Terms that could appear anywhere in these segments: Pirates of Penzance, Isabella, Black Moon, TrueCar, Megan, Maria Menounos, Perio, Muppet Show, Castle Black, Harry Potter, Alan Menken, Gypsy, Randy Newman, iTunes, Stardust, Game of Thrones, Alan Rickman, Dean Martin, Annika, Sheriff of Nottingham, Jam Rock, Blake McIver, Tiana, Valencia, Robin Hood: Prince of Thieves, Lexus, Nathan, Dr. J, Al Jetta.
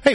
Hey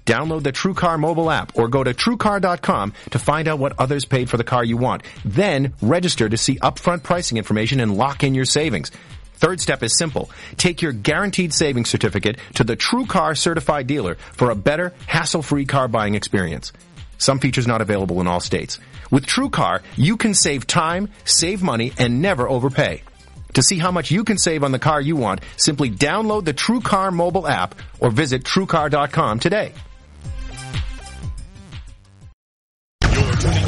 download the TrueCar mobile app or go to TrueCar.com to find out what others paid for the car you want. Then, register to see upfront pricing information and lock in your savings. Third step is simple. Take your guaranteed savings certificate to the TrueCar certified dealer for a better, hassle-free car buying experience. Some features not available in all states. With TrueCar, you can save time, save money, and never overpay. To see how much you can save on the car you want, simply download the TrueCar mobile app or visit TrueCar.com today. You're tuning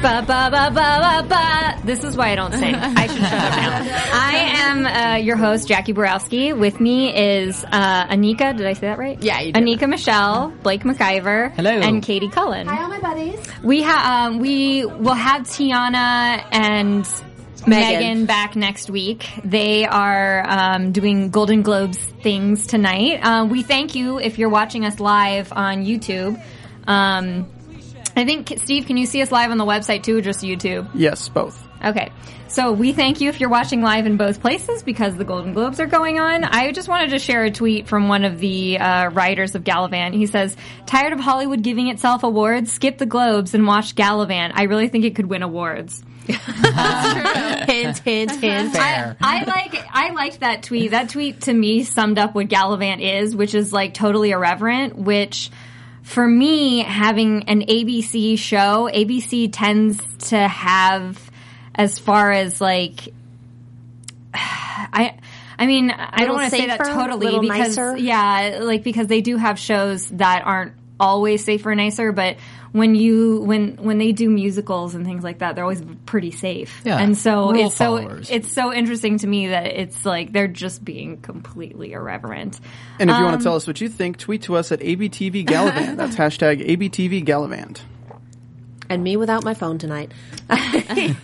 Ba, ba, ba, ba, ba, ba. This is why I don't sing. I should shut up now. I am your host, Jackie Borowski. With me is Annika. Did I say that right? Yeah, you did. Annika Michelle, Blake McIver. Hello. And Katie Cullen. Hi, all my buddies. We will have Tiana and Megan back next week. They are doing Golden Globes things tonight. We thank you if you're watching us live on YouTube. I think, Steve, can you see us live on the website, too, or just YouTube? Yes, both. Okay. So we thank you if you're watching live in both places because the Golden Globes are going on. I just wanted to share a tweet from one of the writers of Galavant. He says, "Tired of Hollywood giving itself awards? Skip the Globes and watch Galavant. I really think it could win awards." That's true. Hint, hint, hint. I liked that tweet. That tweet, to me, summed up what Galavant is, which is, like, totally irreverent, which... For me, having an ABC show, ABC tends to have, as far as, like, I mean, I don't want to say that totally, because, yeah, like, because they do have shows that aren't always safer and nicer, but when they do musicals and things like that, they're always pretty safe. Yeah. And so it's so interesting to me that it's like they're just being completely irreverent. And if you want to tell us what you think, tweet to us at ABTV Galavant. That's hashtag ABTV Galavant. And me without my phone tonight. I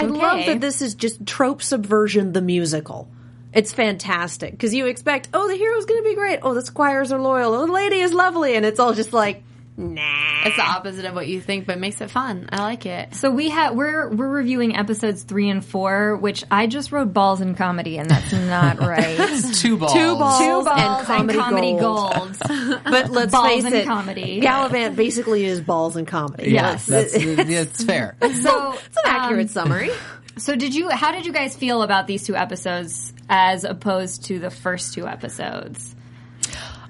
love that this is just Trope Subversion the musical. It's fantastic because you expect, oh, the hero's going to be great. Oh, the squires are loyal. Oh, the lady is lovely. And it's all just like, nah. It's the opposite of what you think, but makes it fun. I like it. So we're reviewing episodes 3 and 4, which I just wrote balls and comedy, and that's not right. It's 2 balls. 2 balls and comedy gold. But let's face it, comedy. Galavant basically is balls and comedy. Yes, it's fair. So it's an accurate summary. So how did you guys feel about these 2 episodes as opposed to the first 2 episodes?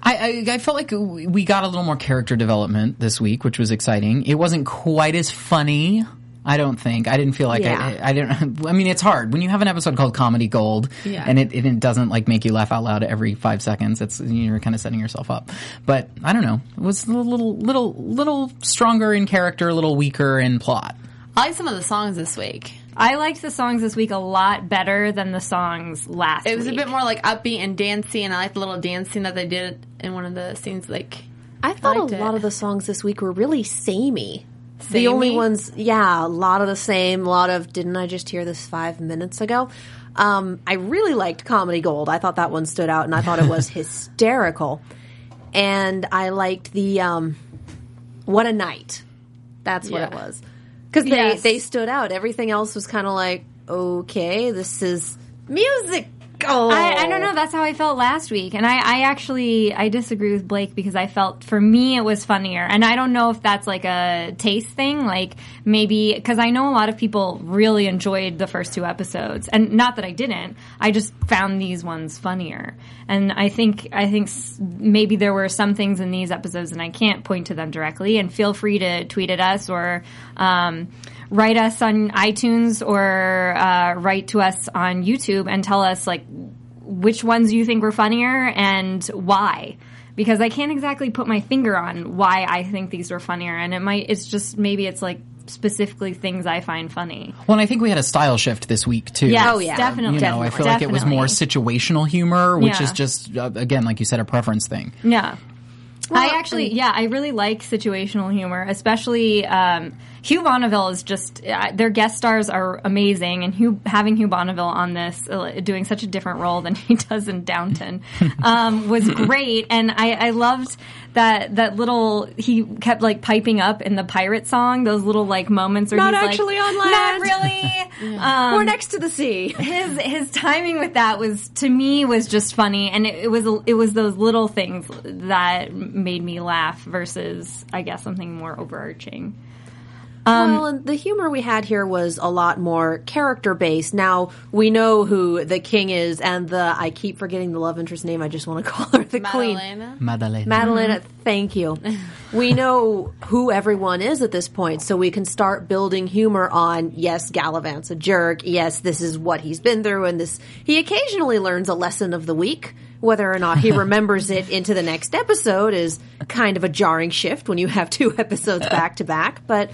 I felt like we got a little more character development this week, which was exciting. It wasn't quite as funny, I don't think. I didn't feel like I mean, it's hard. When you have an episode called Comedy Gold, and it doesn't, like, make you laugh out loud every 5 seconds, you're kind of setting yourself up. But, I don't know. It was a little stronger in character, a little weaker in plot. I like some of the songs this week. I liked the songs this week a lot better than the songs last week. It was a bit more, like, upbeat and dancey, and I liked the little dancing that they did in one of the scenes. Like, I thought a lot of the songs this week were really samey. The only ones, a lot of the same, a lot of, didn't I just hear this 5 minutes ago? I really liked Comedy Gold. I thought that one stood out, and I thought it was hysterical. And I liked the What a Night. That's what it was. Because they stood out. Everything else was kind of like, okay, this is music. Oh. I don't know. That's how I felt last week. And I actually disagree with Blake because I felt, for me, it was funnier. And I don't know if that's like a taste thing. Like maybe, because I know a lot of people really enjoyed the first two episodes. And not that I didn't. I just found these ones funnier. And I think maybe there were some things in these episodes and I can't point to them directly. And feel free to tweet at us or write us on iTunes or write to us on YouTube and tell us like which ones you think were funnier and why. Because I can't exactly put my finger on why I think these were funnier. And it's just maybe it's like specifically things I find funny. Well, and I think we had a style shift this week, too. Yes, oh, yeah. Definitely. You know, I feel like it was more situational humor, which is just, again, like you said, a preference thing. Yeah. Well, I actually, I really like situational humor, especially Hugh Bonneville is just their guest stars are amazing, and having Hugh Bonneville on this, doing such a different role than he does in Downton, was great, and I loved that little he kept like piping up in the pirate song, those little like moments where he's actually like, on land, not really, we're next to the sea. His timing with that was to me was just funny, and it was those little things that made me laugh versus, I guess, something more overarching. Well, and the humor we had here was a lot more character-based. Now, we know who the king is, and I keep forgetting the love interest name. I just want to call her the Madalena? Queen. Madalena, thank you. We know who everyone is at this point, so we can start building humor on, yes, Galavant's a jerk. Yes, this is what he's been through, and he occasionally learns a lesson of the week. Whether or not he remembers it into the next episode is kind of a jarring shift when you have two episodes back-to-back, but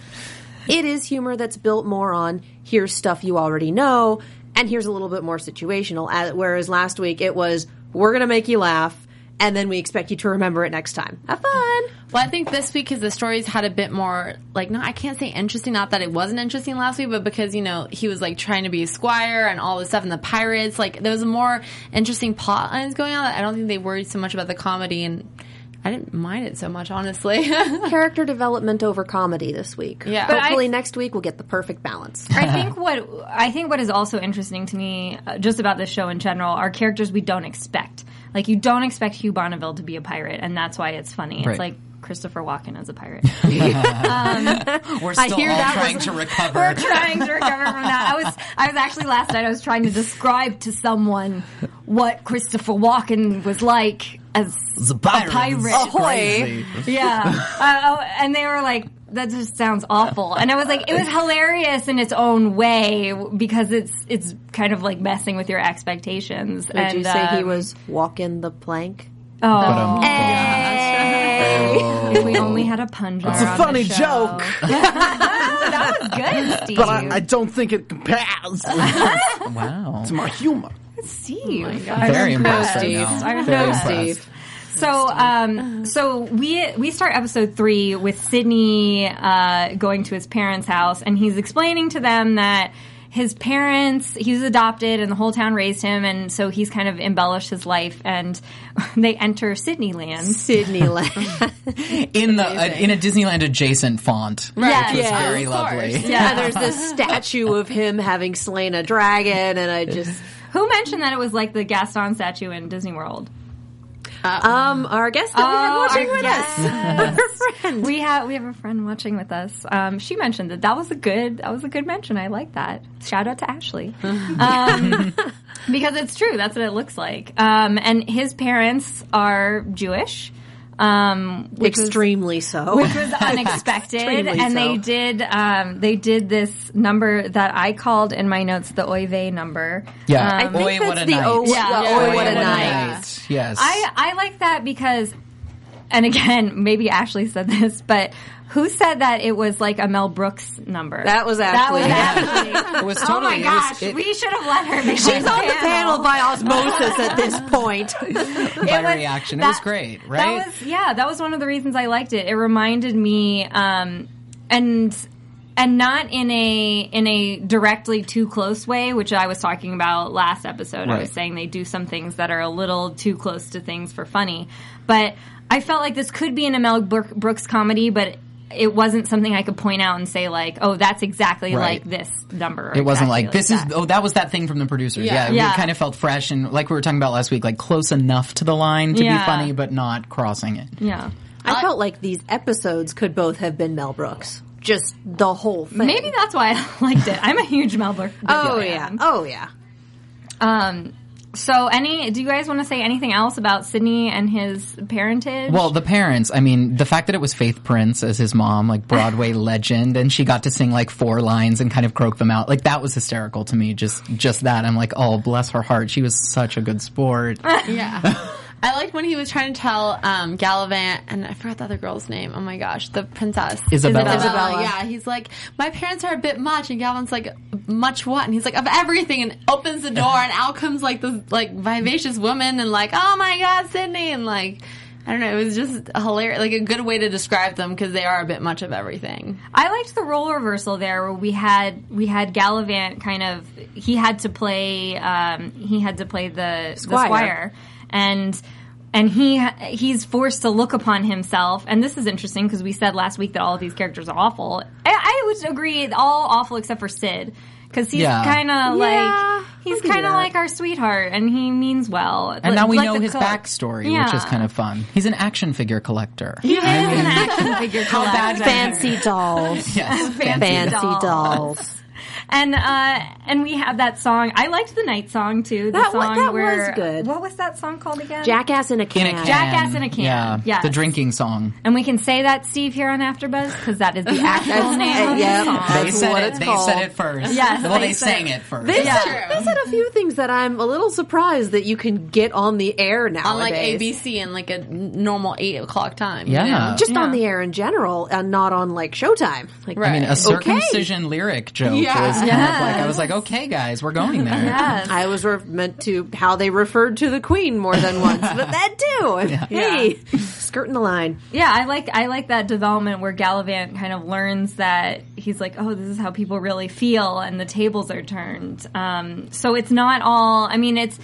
it is humor that's built more on here's stuff you already know, and here's a little bit more situational, whereas last week it was, we're going to make you laugh, and then we expect you to remember it next time. Have fun! Well, I think this week, because the stories had a bit more, like, no, I can't say interesting, not that it wasn't interesting last week, but because, you know, he was, like, trying to be a squire and all this stuff, and the pirates, like, there was a more interesting plot lines going on. I don't think they worried so much about the comedy, and I didn't mind it so much, honestly. Character development over comedy this week. Yeah. But hopefully next week we'll get the perfect balance. I think what is also interesting to me, just about this show in general, are characters we don't expect. Like, you don't expect Hugh Bonneville to be a pirate, and that's why it's funny. Right. It's like Christopher Walken as a pirate. We're still trying to recover. We're trying to recover from that. I was actually last night, I was trying to describe to someone what Christopher Walken was like as a pirate. Ahoy. Yeah. And they were like, that just sounds awful. And I was like, it was hilarious in its own way because it's kind of like messing with your expectations. Did you say he was walking the plank? Oh. Hey. If we only had a pun jar. It's a funny joke. That was good, Steve. But I don't think it compares. Wow. It's my humor. Steve. Oh my God. Very impressed. I know, Steve. So we start episode 3 with Sidney going to his parents' house, and he's explaining to them that his parents, he was adopted, and the whole town raised him, and so he's kind of embellished his life. And they enter Sidneyland, in a Disneyland adjacent font, right? Which was very lovely. Yeah, there's this statue of him having slain a dragon, and who mentioned that it was like the Gaston statue in Disney World? Our guest that we had watching with us. Our friend. We have a friend watching with us. She mentioned that was a good mention. I like that. Shout out to Ashley. Because it's true. That's what it looks like. And his parents are Jewish. Which was unexpected, and they did this number that I called in my notes the Oy Vey number. Yeah, I think Oy, that's the Oy, what a night. Yes, I like that because, and again, maybe Ashley said this, but. Who said that it was like a Mel Brooks number? That was Ashley. It was totally. Oh my gosh, we should have let her be. She's on the panel by osmosis at this point. Reaction. It was great, right? That was one of the reasons I liked it. It reminded me, and And not in a directly too close way, which I was talking about last episode. Right. I was saying they do some things that are a little too close to things for funny. But I felt like this could be in a Mel Brooks comedy, but it wasn't something I could point out and say, like, oh, that's exactly right. Like this number. It wasn't exactly like, this is, that. Oh, that was that thing from the producers. Yeah. It kind of felt fresh and, like we were talking about last week, like close enough to the line to be funny, but not crossing it. Yeah. I felt like these episodes could both have been Mel Brooks. Just the whole thing. Maybe that's why I liked it. I'm a huge Mel Brooks fan. Oh, yeah. So do you guys want to say anything else about Sidney and his parentage? Well, the parents, I mean, the fact that it was Faith Prince as his mom, like Broadway legend, and she got to sing like four lines and kind of croak them out, like that was hysterical to me, just that. I'm like, oh, bless her heart. She was such a good sport. Yeah. I liked when he was trying to tell Galavant, and I forgot the other girl's name. Oh my gosh, the princess. Isabella. Yeah, he's like, my parents are a bit much, and Galavant's like, much what? And he's like, of everything, and opens the door, and out comes like this like vivacious woman, and like, oh my God, Sidney, and like, I don't know, it was just hilarious, like a good way to describe them because they are a bit much of everything. I liked the role reversal there where we had Galavant kind of, he had to play the squire. And he's forced to look upon himself. And this is interesting because we said last week that all of these characters are awful. I would agree, all awful except for Sid, because he's kind of like he's kind of like our sweetheart, and he means well. And now we know his backstory, which is kind of fun. He's an action figure collector. He is an action figure collector. How bad? Fancy dolls. Yes, fancy dolls. And we have that song. I liked the night song too. That was good. What was that song called again? Jackass in a Can. Jackass in a Can. Yeah. Yes. The drinking song. And we can say that, Steve, here on AfterBuzz, because that is the actual name. Yeah. Song. They said it first. Yes. Well, they sang it first. They said a few things that I'm a little surprised that you can get on the air nowadays. On like ABC in like a normal 8:00 time. Yeah. You know? Just on the air in general, and not on like Showtime. Like, right. I mean, a circumcision lyric joke. Yeah. I was like, okay, guys, we're going there. Yes. I was meant to how they referred to the queen more than once, but that too. Yeah. Hey, skirting the line. Yeah, I like that development where Galavant kind of learns that he's like, oh, this is how people really feel, and the tables are turned. So it's not all. I mean, it's.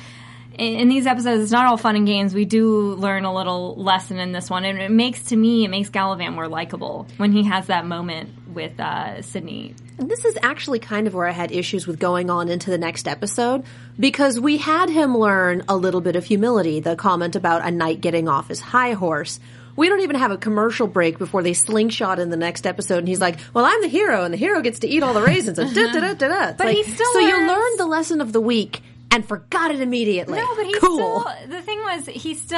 In these episodes, it's not all fun and games. We do learn a little lesson in this one. And it makes Galavant more likable when he has that moment with Sidney. And this is actually kind of where I had issues with going on into the next episode, because we had him learn a little bit of humility, the comment about a knight getting off his high horse. We don't even have a commercial break before they slingshot in the next episode, and he's like, well, I'm the hero, and the hero gets to eat all the raisins. And da-da-da-da-da. But like, he still so you learned the lesson of the week. And forgot it immediately. No, but the thing was,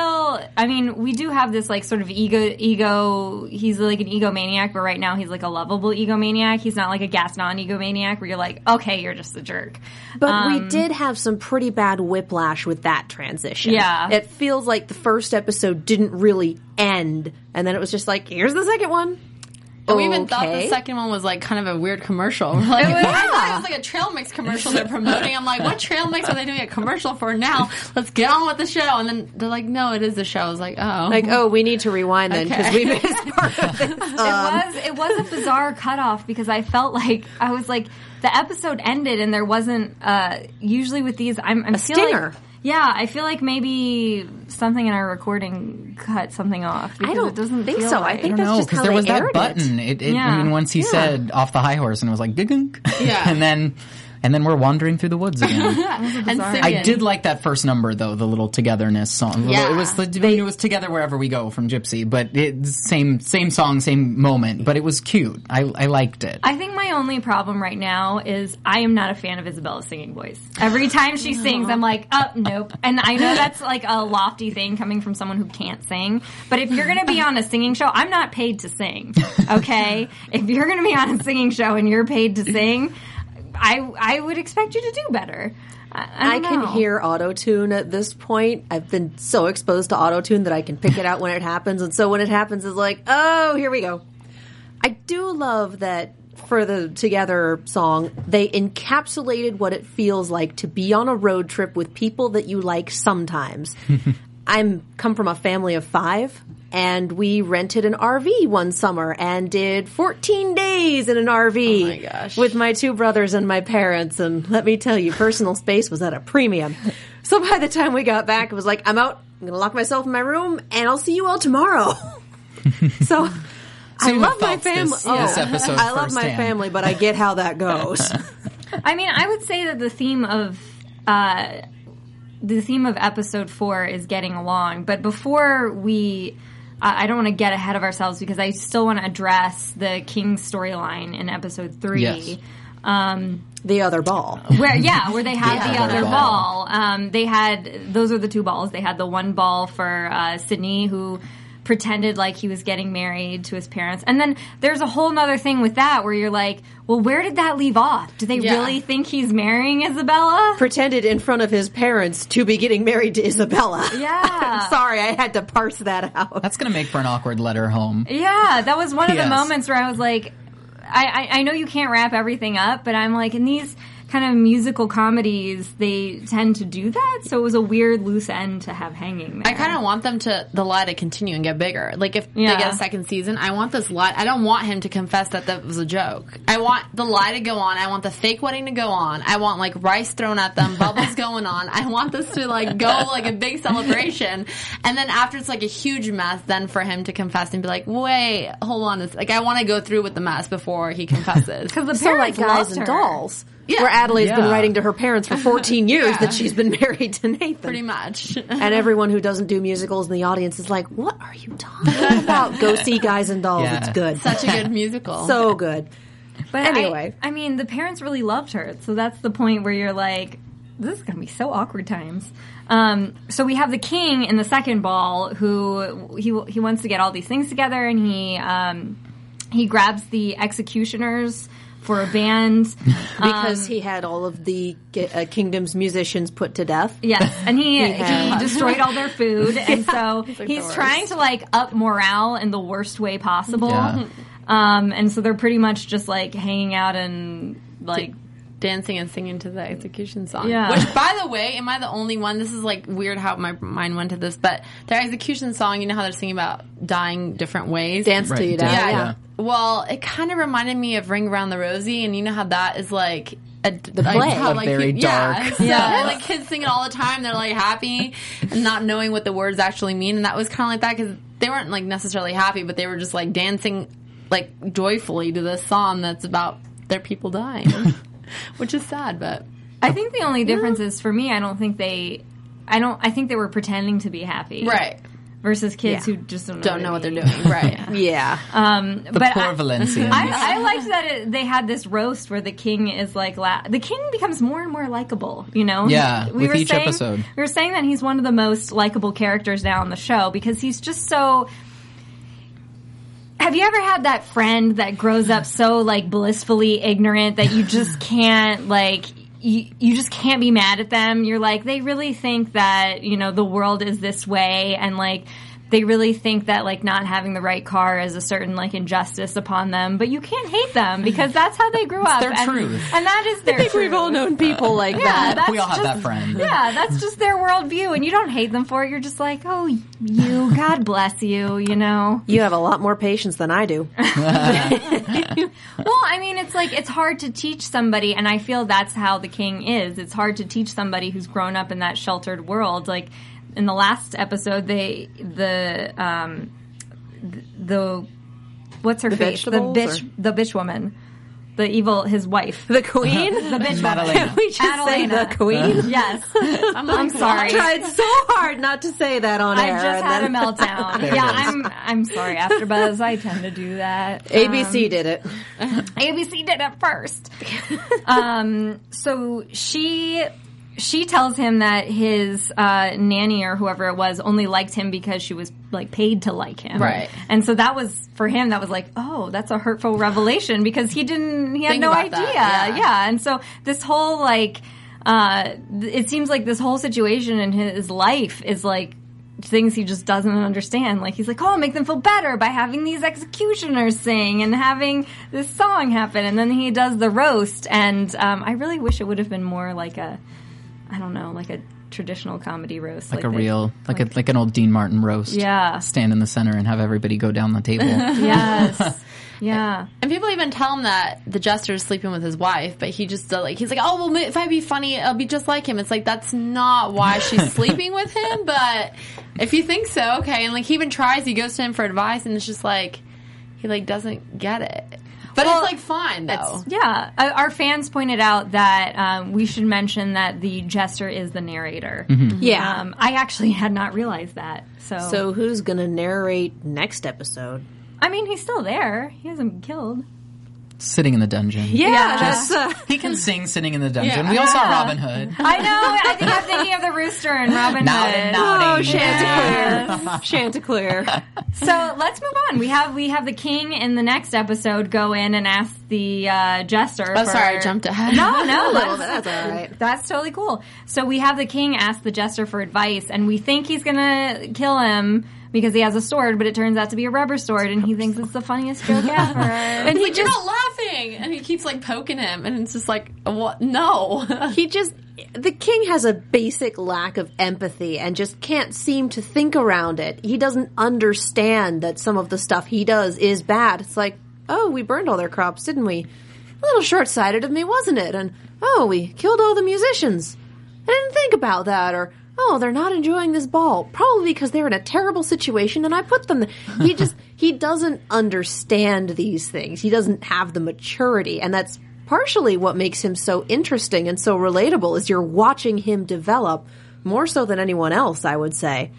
I mean, we do have this, like, sort of ego, he's like an egomaniac, but right now he's like a lovable egomaniac. He's not like a Gaston egomaniac where you're like, okay, you're just a jerk. But we did have some pretty bad whiplash with that transition. Yeah. It feels like the first episode didn't really end, and then it was just like, here's the second one. And we even thought the second one was like kind of a weird commercial. Like, it was like a trail mix commercial they're promoting. I'm like, what trail mix are they doing a commercial for now? Let's get on with the show. And then they're like, no, it is the show. I was like, oh. Like, oh, we need to rewind then because we missed part of this. It was a bizarre cutoff because I felt like, I was like, the episode ended and there wasn't, usually with these, I'm a stinger. Yeah, I feel like maybe something in our recording cut something off. I don't think so. I think that's just how they aired it. Because there was that button. I mean, once he said off the high horse and it was like, gunk. Yeah. And then we're wandering through the woods again. And I did like that first number, though, the little togetherness song. Yeah. It was Together Wherever We Go from Gypsy, but same song, same moment, but it was cute. I liked it. I think my only problem right now is I am not a fan of Isabella's singing voice. Every time she sings, I'm like, oh, nope. And I know that's like a lofty thing coming from someone who can't sing, but if you're going to be on a singing show, I'm not paid to sing, okay? If you're going to be on a singing show and you're paid to sing, I would expect you to do better. I can hear auto-tune at this point. I've been so exposed to auto-tune that I can pick it out when it happens. And so when it happens, it's like, oh, here we go. I do love that for the Together song, they encapsulated what it feels like to be on a road trip with people that you like sometimes. I'm come from a family of 5, and we rented an RV one summer and did 14 days in an RV. Oh my gosh. With my 2 brothers and my parents, and let me tell you, personal space was at a premium. So by the time we got back, it was like, I'm out, I'm going to lock myself in my room, and I'll see you all tomorrow. So... I love my family. I love my family, but I get how that goes. I mean, I would say that the theme of episode 4 is getting along. But before we, I don't want to get ahead of ourselves because I still want to address the King's storyline in episode 3. Yes. The other ball. Where they had the other ball. They had, those are the 2 balls. They had the one ball for Sydney, who pretended like he was getting married to his parents. And then there's a whole nother thing with that where you're like, well, where did that leave off? Do they really think he's marrying Isabella? Pretended in front of his parents to be getting married to Isabella. Yeah. I'm sorry, I had to parse that out. That's going to make for an awkward letter home. Yeah, that was one of the moments where I was like, I know you can't wrap everything up, but I'm like, in these kind of musical comedies, they tend to do that, so it was a weird loose end to have hanging there. I kind of want them to, the lie to continue and get bigger. Like, if they get a second season, I want this lie, I don't want him to confess that was a joke. I want the lie to go on, I want the fake wedding to go on, I want, like, rice thrown at them, bubbles going on, I want this to, like, go like a big celebration, and then after it's, like, a huge mess, then for him to confess and be like, wait, hold on, this, like, I want to go through with the mess before he confesses. Because the parents lost her. Dolls. Yeah. Where Adelaide's been writing to her parents for 14 years that she's been married to Nathan. Pretty much. And everyone who doesn't do musicals in the audience is like, what are you talking about? Go see Guys and Dolls. Yeah. It's good. Such a good musical. So good. But anyway. I mean, the parents really loved her. So that's the point where you're like, this is going to be so awkward times. So we have the king in the second ball who he wants to get all these things together, and he grabs the executioners for a band. Because he had all of the kingdom's musicians put to death. Yes, and he destroyed all their food. And so he's trying to, like, up morale in the worst way possible. Yeah. And so they're pretty much just, like, hanging out and, like... dancing and singing to the execution song. Yeah. Which, by the way, am I the only one? This is, like, weird how my mind went to this. But their execution song, you know how they're singing about dying different ways? Dance till you die. Yeah. Well, it kind of reminded me of Ring Around the Rosie, and you know how that is, like... the play. Very dark. Yeah. Like, kids sing it all the time. They're, like, happy and not knowing what the words actually mean. And that was kind of like that because they weren't, like, necessarily happy, but they were just, like, dancing, like, joyfully to this song that's about their people dying. Which is sad, but... I think the only difference is, for me, I think they were pretending to be happy. Right. Versus kids who just don't know what they're doing. Right. Yeah. But poor Valencia. I liked that they had this roast where the king is like... the king becomes more and more likable, you know? Yeah, episode. We were saying that he's one of the most likable characters now on the show because he's just so... Have you ever had that friend that grows up so, like, blissfully ignorant that you just can't, like, you just can't be mad at them? You're like, they really think that, you know, the world is this way, and, like, they really think that, like, not having the right car is a certain, like, injustice upon them. But you can't hate them because that's how they grew up. It's their truth. And that is their truth. I think we've all known people like that. We all have that friend. Yeah, that's just their worldview. And you don't hate them for it. You're just like, oh, you, God bless you, you know. You have a lot more patience than I do. Well, I mean, it's like, it's hard to teach somebody, and I feel that's how the king is. It's hard to teach somebody who's grown up in that sheltered world, like, in the last episode, the bitch woman, the evil, his wife, the queen, the bitch woman. Can we just Madalena. Say the queen? Yes, I'm sorry. I tried so hard not to say that on air. I just had a meltdown. I'm sorry. AfterBuzz, I tend to do that. ABC did it. ABC did it first. So she tells him that his nanny or whoever it was only liked him because she was, like, paid to like him. Right. And so that was, for him, that was like, oh, that's a hurtful revelation because he had no idea. Yeah. And so this whole, like, it seems like this whole situation in his life is, like, things he just doesn't understand. Like, he's like, oh, I'll make them feel better by having these executioners sing and having this song happen. And then he does the roast. And I really wish it would have been more like a... I don't know, like a traditional comedy roast. Like a real, like an old Dean Martin roast. Yeah. Stand in the center and have everybody go down the table. Yes. Yeah. And people even tell him that the jester's sleeping with his wife, but he just, he's like, oh, well, if I be funny, I'll be just like him. It's like, that's not why she's sleeping with him, but if you think so, okay. And, he even tries, he goes to him for advice, and it's just he, doesn't get it. But well, it's, fine, though. Yeah. Our fans pointed out that we should mention that the jester is the narrator. Mm-hmm. Yeah. I actually had not realized that. So who's going to narrate next episode? I mean, he's still there. He hasn't been killed. Sitting in the dungeon. Yeah. He can sing Sitting in the Dungeon. Yeah. We all saw Robin Hood. I know. I think I'm thinking of the rooster in Robin Hood. Oh, Chanticleer. Chanticleer. So let's move on. We have the king in the next episode go in and ask the jester. Oh, sorry. I jumped ahead. No. That's all right. That's totally cool. So we have the king ask the jester for advice, and we think he's going to kill him. Because he has a sword, but it turns out to be a rubber sword, and he thinks it's the funniest joke ever. And he's you're not laughing! And he keeps, poking him, and it's just what? No. The king has a basic lack of empathy and just can't seem to think around it. He doesn't understand that some of the stuff he does is bad. It's we burned all their crops, didn't we? A little short-sighted of me, wasn't it? And, we killed all the musicians. I didn't think about that, or... oh, they're not enjoying this ball. Probably because they're in a terrible situation and I put them there. He doesn't understand these things. He doesn't have the maturity. And that's partially what makes him so interesting and so relatable is you're watching him develop more so than anyone else, I would say.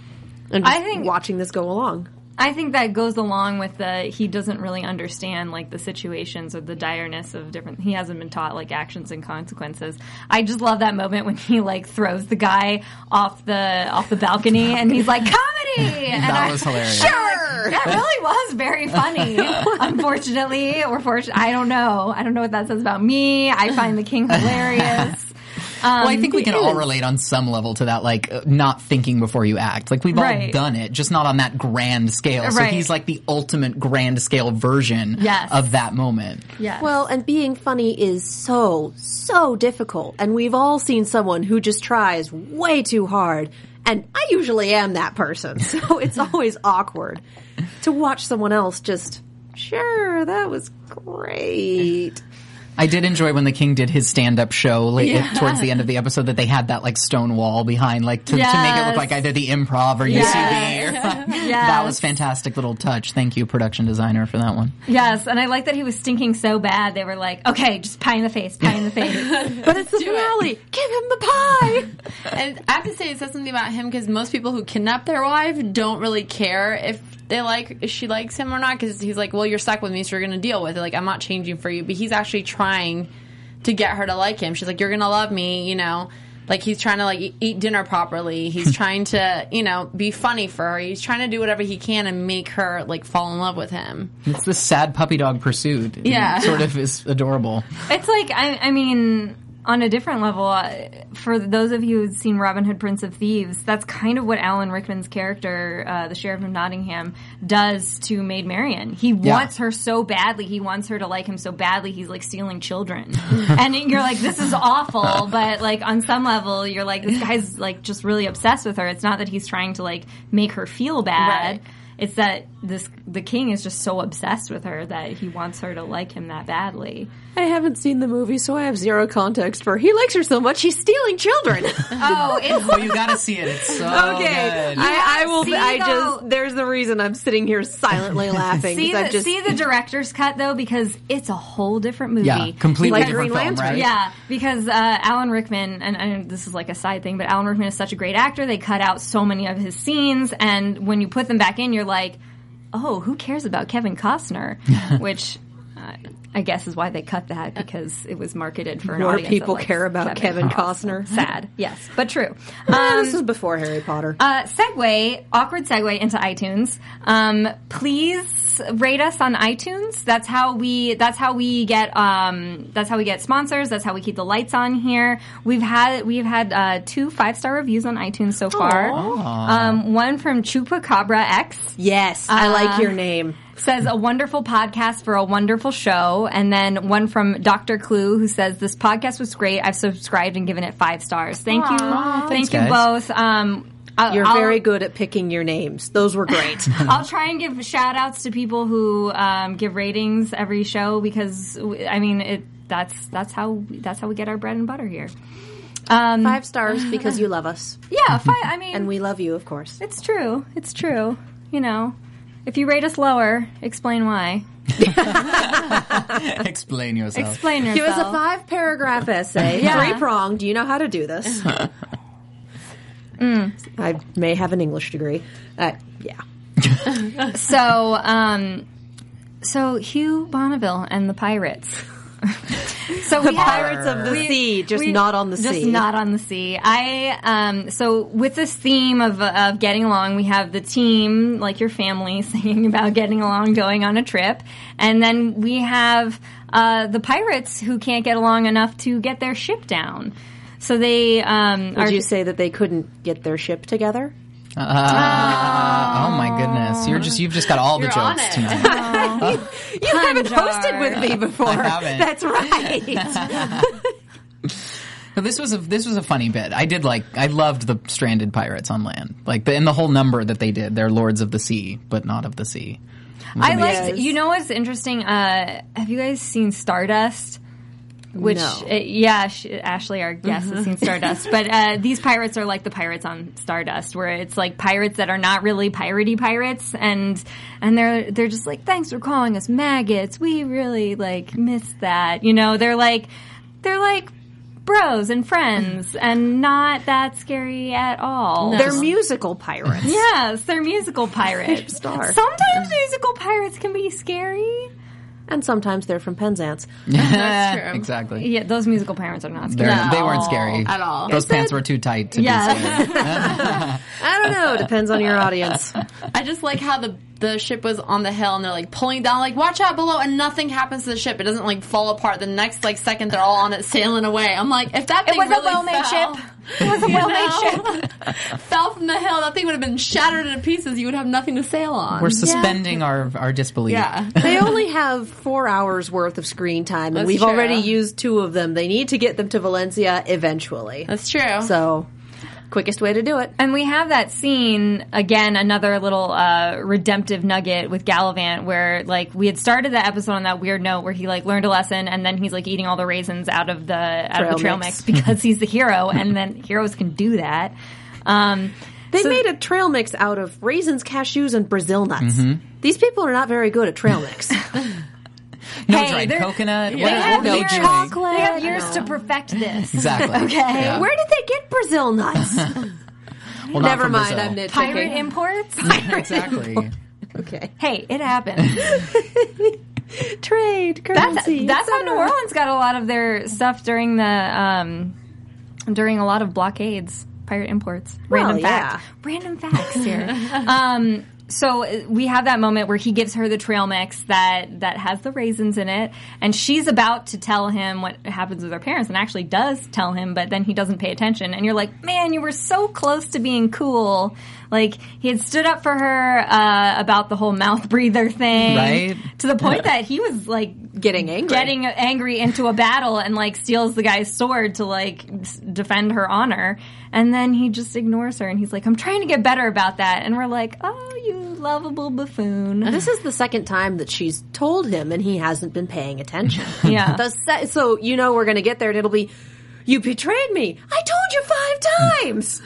And I think watching this go along. I think that goes along with he doesn't really understand, the situations or the direness of he hasn't been taught, actions and consequences. I just love that moment when he, throws the guy off the balcony and he's like, comedy! And that was hilarious. Sure! That really was very funny. Unfortunately, or fortunately, I don't know. I don't know what that says about me. I find the king hilarious. I think we can all relate on some level to that, not thinking before you act. We've all done it, just not on that grand scale. So he's the ultimate grand scale version of that moment. Yes. Well, and being funny is so, so difficult. And we've all seen someone who just tries way too hard. And I usually am that person. So it's always awkward to watch someone else just, sure, that was great. I did enjoy when the king did his stand-up show towards the end of the episode that they had that, stone wall behind, to make it look like either the Improv or UCB. Yes. That was fantastic little touch. Thank you, production designer, for that one. Yes, and I like that he was stinking so bad. They were like, okay, just pie in the face. But it's the finale. Give him the pie. And I have to say, it says something about him because most people who kidnap their wife don't really care if she likes him or not, because he's like, well, you're stuck with me, so you're going to deal with it. I'm not changing for you. But he's actually trying to get her to like him. She's like, you're going to love me, he's trying to, eat dinner properly. He's trying to, be funny for her. He's trying to do whatever he can and make her, fall in love with him. It's this sad puppy dog pursuit. Yeah. It sort of is adorable. It's on a different level, for those of you who've seen Robin Hood, Prince of Thieves, that's kind of what Alan Rickman's character, the Sheriff of Nottingham, does to Maid Marian. He wants her so badly. He wants her to like him so badly. He's, stealing children. And you're like, this is awful. But, on some level, you're like, this guy's, just really obsessed with her. It's not that he's trying to, make her feel bad. Right. It's that the king is just so obsessed with her that he wants her to like him that badly. I haven't seen the movie, so I have zero context for he likes her so much he's stealing children. Well, you gotta see it. It's so okay. Good. I will. There's the reason I'm sitting here silently laughing. See the director's cut though, because it's a whole different movie. Yeah, completely different film, right? Yeah, because Alan Rickman, and this is a side thing, but Alan Rickman is such a great actor. They cut out so many of his scenes, and when you put them back in, you're like, oh, who cares about Kevin Costner? Which I guess is why they cut that, because it was marketed for an audience. More people care about Kevin Costner. Sad. Yes, but true. This was before Harry Potter. Awkward segue into iTunes. Please rate us on iTunes. That's how we get sponsors. That's how we keep the lights on here. We've had 2 5-star reviews on iTunes so far. One from Chupacabra X. Yes, I like your name. says, a wonderful podcast for a wonderful show. And then one from Dr. Clue, who says, this podcast was great. I've subscribed and given it 5 stars. Thank you both. You're very good at picking your names. Those were great. I'll try and give shout-outs to people who give ratings every show because, I mean, that's how we get our bread and butter here. 5 stars because you love us. Yeah, 5. I mean, and we love you, of course. It's true. You know, if you rate us lower, explain why. Explain yourself. Give us a 5-paragraph essay. Yeah. 3-pronged. You know how to do this. I may have an English degree. Yeah. So Hugh Bonneville and the Pirates. So the Pirates of the Sea, just not on the sea. So with this theme of getting along, we have the team, like your family, singing about getting along, going on a trip, and then we have the pirates who can't get along enough to get their ship down. So they would you say that they couldn't get their ship together? Oh my goodness! You've just got all the jokes tonight. Oh. You haven't hosted with me before. I haven't. That's right. So this was a funny bit. I loved the stranded pirates on land, and the whole number that they did. They're lords of the sea, but not of the sea. I liked. You know what's interesting? Have you guys seen Stardust? Ashley, our guest, has seen Stardust. But these pirates are like the pirates on Stardust, where it's like pirates that are not really piratey pirates, and they're just like, thanks for calling us maggots. We really miss that. You know, they're like bros and friends, and not that scary at all. No. They're musical pirates. Yes, they're musical pirates. Sometimes musical pirates can be scary. And sometimes they're from Penzance. That's true. Exactly. Yeah, those musical parents are not scary. They weren't scary. At all. Those pants were too tight to be scary. I don't know. Depends on your audience. I just like how the ship was on the hill and they're pulling down, watch out below, and nothing happens to the ship. It doesn't fall apart. The next second they're all on it sailing away. I'm like, if that thing really fell. It was a well-made ship. Fell from the hill, that thing would have been shattered into pieces. You would have nothing to sail on. We're suspending our disbelief. Yeah. They only have 4 hours worth of screen time, and we've already used 2 of them. They need to get them to Valencia eventually. That's true. So... quickest way to do it. And we have that scene, again, another little redemptive nugget with Galavant, where, we had started the episode on that weird note where he, learned a lesson, and then he's, eating all the raisins out of the trail mix because he's the hero, and then heroes can do that. They made a trail mix out of raisins, cashews, and Brazil nuts. Mm-hmm. These people are not very good at trail mix. Dried coconut. Yeah. They have years to perfect this. Exactly. Okay. Yeah. Where did they get Brazil nuts? Well, never mind. Brazil. I'm nitpicking. Pirate imports? Exactly. Okay. Hey, it happened. Trade, currency. That's how New Orleans got a lot of their stuff during the during a lot of blockades. Pirate imports. Random facts here. So we have that moment where he gives her the trail mix that has the raisins in it, and she's about to tell him what happens with her parents, and actually does tell him, but then he doesn't pay attention. And you're like, man, you were so close to being cool. He had stood up for her about the whole mouth breather thing. Right. To the point that he was, getting angry into a battle and, steals the guy's sword to, defend her honor. And then he just ignores her, and he's like, I'm trying to get better about that. And we're like, oh, you lovable buffoon. This is the second time that she's told him, and he hasn't been paying attention. Yeah. So, we're going to get there, and it'll be, you betrayed me. I told you 5 times.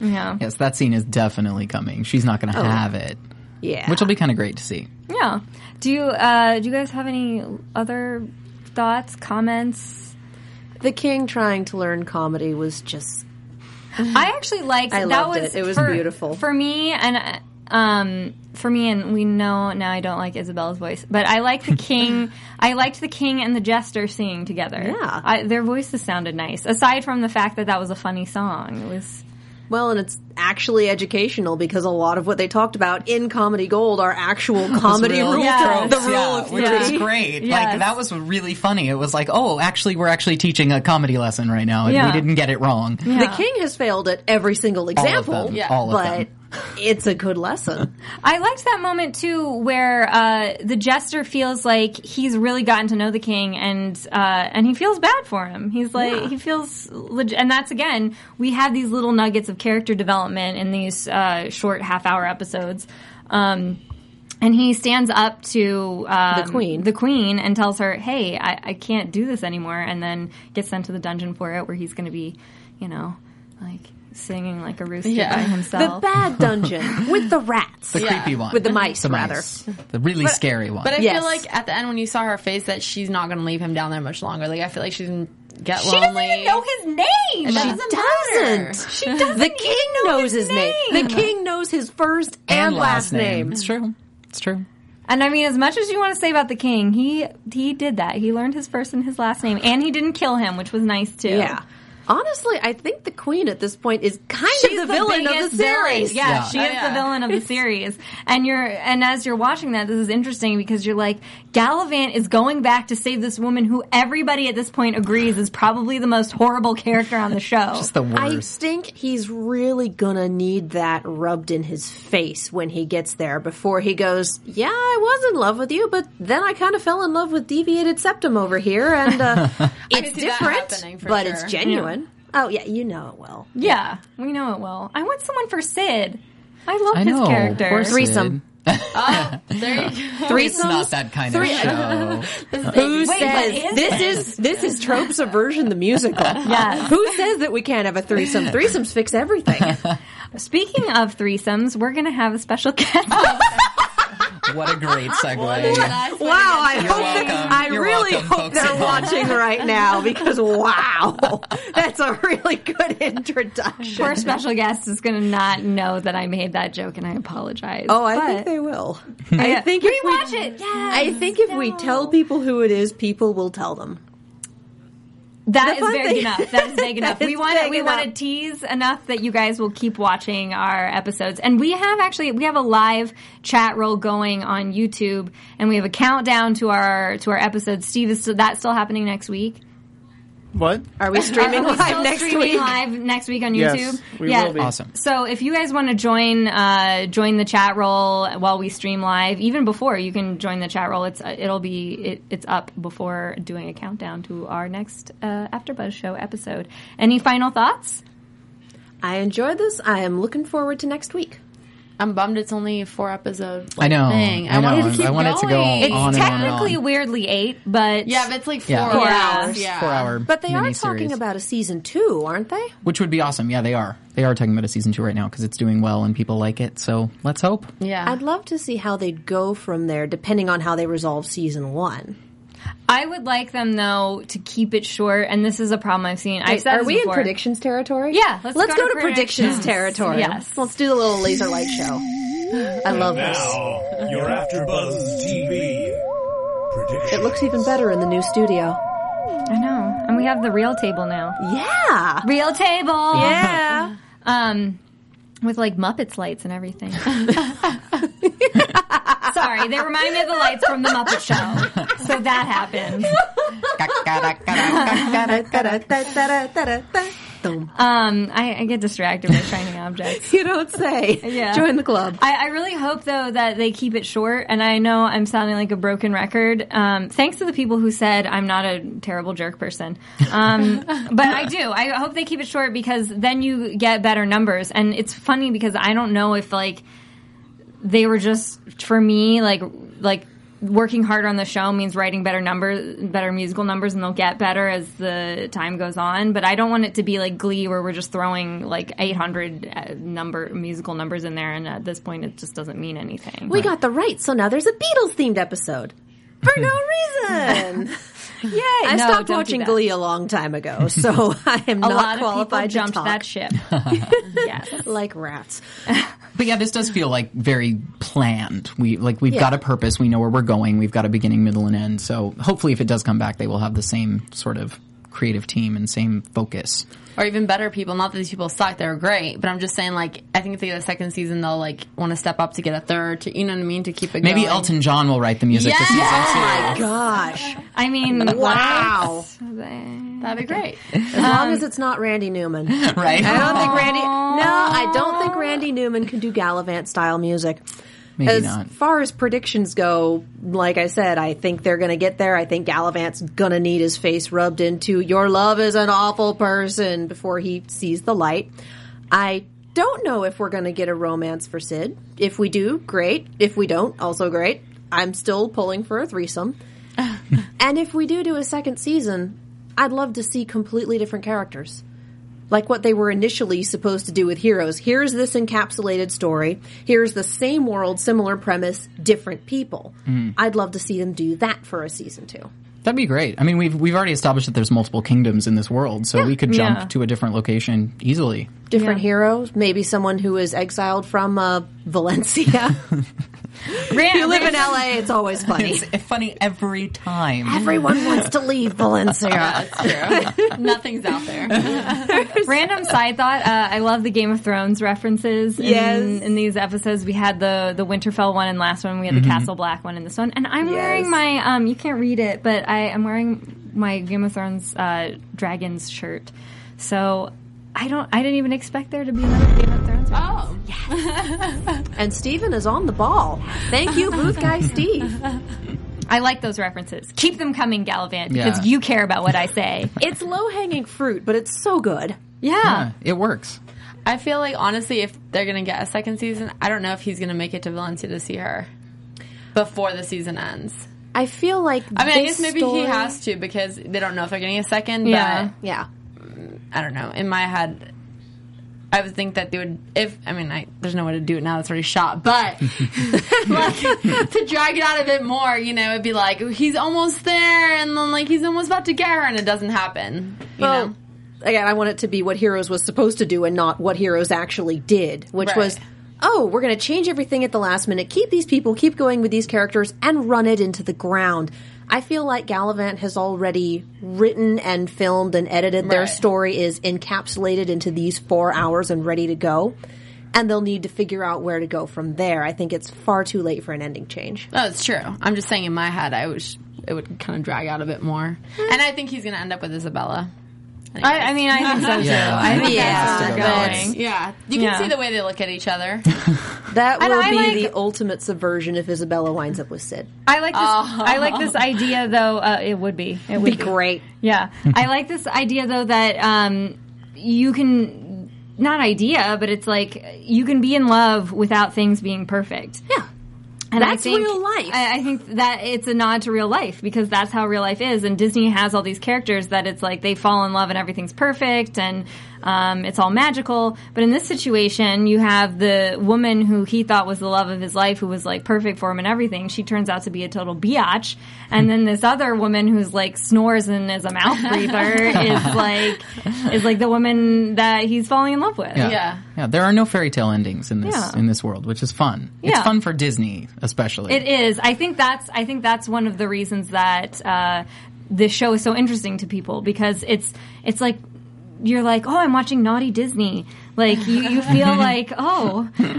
Yeah. Yes, that scene is definitely coming. She's not going to have it. Yeah. Which will be kind of great to see. Yeah. Do you guys have any other thoughts, comments? The king trying to learn comedy was just... I actually liked... I loved it. It was beautiful. For me, and... we know now I don't like Isabella's voice, but I like the king. I liked the king and the jester singing together. Yeah. Their voices sounded nice. Aside from the fact that was a funny song. It was... Well, and it's actually educational because a lot of what they talked about in Comedy Gold are actual comedy rules. Yes. The rule of three. Which is great. Yes. That was really funny. It was we're actually teaching a comedy lesson right now, and we didn't get it wrong. Yeah. The king has failed at every single example. All of them. It's a good lesson. I liked that moment, too, where the jester feels like he's really gotten to know the king, and he feels bad for him. He's like, yeah. He feels legit. And that's, again, we have these little nuggets of character development in these short half-hour episodes. And he stands up to the queen and tells her, hey, I can't do this anymore, and then gets sent to the dungeon for it, where he's going to be, you know, like... singing like a rooster by himself. The bad dungeon with the rats. The creepy one. With the mice, rather. The really scary one. But I feel like at the end when you saw her face that she's not going to leave him down there much longer. Like I feel like she's going to get lonely. She doesn't even know his name. And she doesn't. She doesn't. The king knows his name. The king knows his first and last name. It's true. It's true. And I mean, as much as you want to say about the king, he did that. He learned his first and his last name. And he didn't kill him, which was nice too. Yeah. Honestly, I think the queen at this point is kind of the villain of the series. Yeah, she is the villain of the series. And as you're watching that, this is interesting because you're like, Galavant is going back to save this woman who everybody at this point agrees is probably the most horrible character on the show. Just the worst. I think he's really gonna need that rubbed in his face when he gets there before he goes, yeah, I was in love with you, but then I kind of fell in love with deviated septum over here, and it's different, but it's genuine. Yeah. Oh, yeah, you know it well. Yeah, we know it well. I want someone for Sid. I love his character. Or threesome. There you go. Threesomes? It's not that kind of show. Who says this is Trope Subversion the musical? Yeah. Who says that we can't have a threesome? Threesomes fix everything. Speaking of threesomes, we're going to have a special guest. What a great segue. Wow, I really hope they're watching right now because, wow, that's a really good introduction. Our special guest is going to not know that I made that joke, and I apologize. Oh, I think they will. I think if we watch it. Yes, I think if we tell people who it is, people will tell them. That is vague enough. That is vague enough. We want to tease enough that you guys will keep watching our episodes. And we have a live chat roll going on YouTube, and we have a countdown to our episodes. Steve, is that still happening next week? What? Are we streaming live next week on YouTube? Yes, we will be. Awesome. So if you guys want to join the chat roll while we stream live, even before you can join the chat roll, it's up before doing a countdown to our next AfterBuzz show episode. Any final thoughts? I enjoyed this. I am looking forward to next week. I'm bummed it's only 4 episodes. I know. I wanted to go on. It's technically on. Weirdly 8, but... Yeah, but it's like 4 hours. Yeah. 4 hour But they are talking about a season 2, aren't they? Which would be awesome. Yeah, they are. They are talking about a season 2 right now because it's doing well and people like it. So let's hope. Yeah. I'd love to see how they'd go from there depending on how they resolve season 1. I would like them, though, to keep it short, and this is a problem I've seen. Are we in predictions territory? Yeah. Let's go to predictions territory. Yes. Let's do the little laser light show. I love this. Now, your AfterBuzz TV predictions. It looks even better in the new studio. I know. And we have the real table now. Yeah. Real table. Yeah. With, like, Muppets lights and everything. Sorry, they remind me of the lights from The Muppet Show. So that happened. I get distracted by shiny objects. You don't say. Yeah. Join the club. I really hope, though, that they keep it short. And I know I'm sounding like a broken record. Thanks to the people who said I'm not a terrible jerk person. But I do. I hope they keep it short because then you get better numbers. And it's funny because I don't know if, like, they were just, for me, like working harder on the show means writing better numbers, better musical numbers, and they'll get better as the time goes on. But I don't want it to be like Glee where we're just throwing like 800 musical numbers in there, and at this point it just doesn't mean anything. We got the right, so now there's a Beatles-themed episode. For no reason! Yay! I stopped watching Glee a long time ago, so I am not qualified to talk. A lot of people jumped that ship. Yes. Like rats. But yeah, this does feel like very planned. We've got a purpose. We know where we're going. We've got a beginning, middle, and end. So hopefully if it does come back, they will have the same sort of creative team and same focus. Or even better people. Not that these people suck. They're great. But I'm just saying, like, I think if they get a second season, they'll, like, want to step up to get a third. To, you know what I mean? To keep it going. Maybe Elton John will write the music to season two. Oh, my gosh. I mean, wow. That'd be great. As long as it's not Randy Newman. Right. I don't think Randy... No, I don't think Randy Newman can do Galavant-style music. Maybe as not. As far as predictions go, like I said, I think they're going to get there. I think Galavant's going to need his face rubbed into your love is an awful person before he sees the light. I don't know if we're going to get a romance for Sid. If we do, great. If we don't, also great. I'm still pulling for a threesome. And if we do a second season, I'd love to see completely different characters. Like what they were initially supposed to do with Heroes. Here's this encapsulated story. Here's the same world, similar premise, different people. Mm. I'd love to see them do that for a season two. That'd be great. I mean, we've already established that there's multiple kingdoms in this world, so we could jump to a different location easily. Different heroes. Maybe someone who is exiled from Valencia. If you live in LA, it's always funny. It's funny every time. Everyone wants to leave Valencia. That's true. Nothing's out there. Random side thought. I love the Game of Thrones references in these episodes. We had the Winterfell one in last one. We had the Castle Black one in this one. And I'm wearing my, you can't read it, but I am wearing my Game of Thrones dragons shirt. So... I didn't even expect there to be another Game of Thrones. Oh, yes. And Steven is on the ball. Thank you, Booth Guy Steve. I like those references. Keep them coming, Galavant, because you care about what I say. It's low-hanging fruit, but it's so good. Yeah, it works. I feel like, honestly, if they're going to get a second season, I don't know if he's going to make it to Valencia to see her before the season ends. I feel like I guess maybe he has to, because they don't know if they're getting a second. Yeah, but I don't know. In my head, I would think that they would. There's no way to do it now. That's already shot. But to drag it out a bit more, it'd be like he's almost there, and then like he's almost about to get her, and it doesn't happen. You know. Again, I want it to be what Heroes was supposed to do, and not what Heroes actually did, which was, we're going to change everything at the last minute. Keep these people. Keep going with these characters, and run it into the ground. I feel like Galavant has already written and filmed and edited. Their story is encapsulated into these 4 hours and ready to go. And they'll need to figure out where to go from there. I think it's far too late for an ending change. Oh, it's true. I'm just saying in my head, I wish it would kind of drag out a bit more. And I think he's going to end up with Isabella. I think so too. I think that's going. Yeah. You can see the way they look at each other. That will be the ultimate subversion if Isabella winds up with Sid. I like this idea, though. It would be great. Yeah. I like this idea, though, that you can... Not idea, but it's like you can be in love without things being perfect. Yeah. And that's real life. I think that it's a nod to real life, because that's how real life is. And Disney has all these characters that it's like they fall in love and everything's perfect and it's all magical. But in this situation, you have the woman who he thought was the love of his life, who was like perfect for him and everything. She turns out to be a total biatch. And then this other woman who's like snores and is a mouth breather is like the woman that he's falling in love with. Yeah. There are no fairy tale endings in this world, which is fun. Yeah. It's fun for Disney. Especially, it is. I think that's one of the reasons that this show is so interesting to people, because it's like you're like, oh, I'm watching naughty Disney. Like you feel like, oh, well,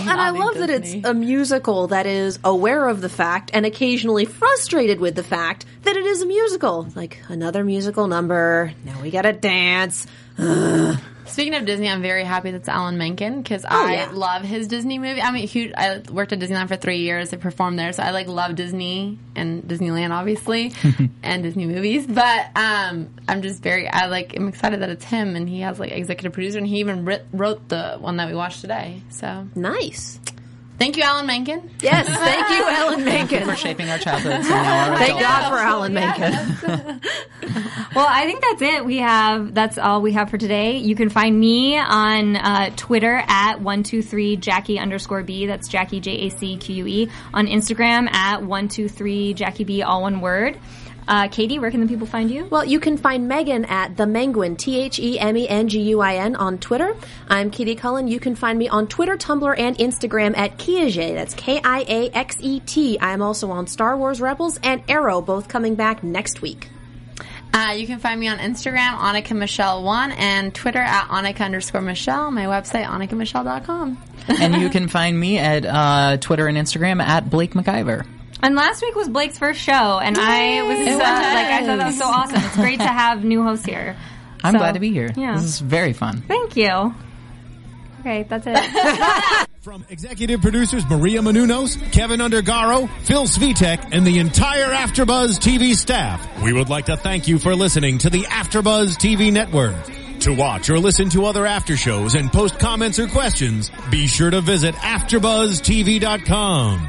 and I love Disney. That it's a musical that is aware of the fact and occasionally frustrated with the fact that it is a musical. Like another musical number. Now we gotta dance. Ugh. Speaking of Disney, I'm very happy that's Alan Menken, because I love his Disney movie. I worked at Disneyland for 3 years. I performed there, so I love Disney and Disneyland, obviously, and Disney movies. But I'm just I'm excited that it's him, and he has executive producer, and he even wrote the one that we watched today. So nice. Thank you, Alan Menken. Yes, thank you, Alan Menken. For shaping our childhoods. Thank God for Alan Menken. Well, I think that's it. That's all we have for today. You can find me on Twitter at 123 Jackie _B. That's Jackie, JACQUE. On Instagram at 123 Jackie B, all one word. Katie, where can the people find you? Well, you can find Megan at The Menguin, TheMenguin on Twitter. I'm Katie Cullen. You can find me on Twitter, Tumblr, and Instagram at Kiaxet. That's KIAXET. I'm also on Star Wars Rebels and Arrow, both coming back next week. You can find me on Instagram, AnnikaMichelle1, and Twitter at Annika_Michelle. My website, AnnikaMichelle.com. And you can find me at Twitter and Instagram at Blake McIver. And last week was Blake's first show, and I was so, I thought that was so awesome. It's great to have new hosts here. I'm glad to be here. Yeah. This is very fun. Thank you. Okay, that's it. From executive producers Maria Menounos, Kevin Undergaro, Phil Svitek, and the entire AfterBuzz TV staff, we would like to thank you for listening to the AfterBuzz TV network. To watch or listen to other after shows and post comments or questions, be sure to visit AfterBuzzTV.com.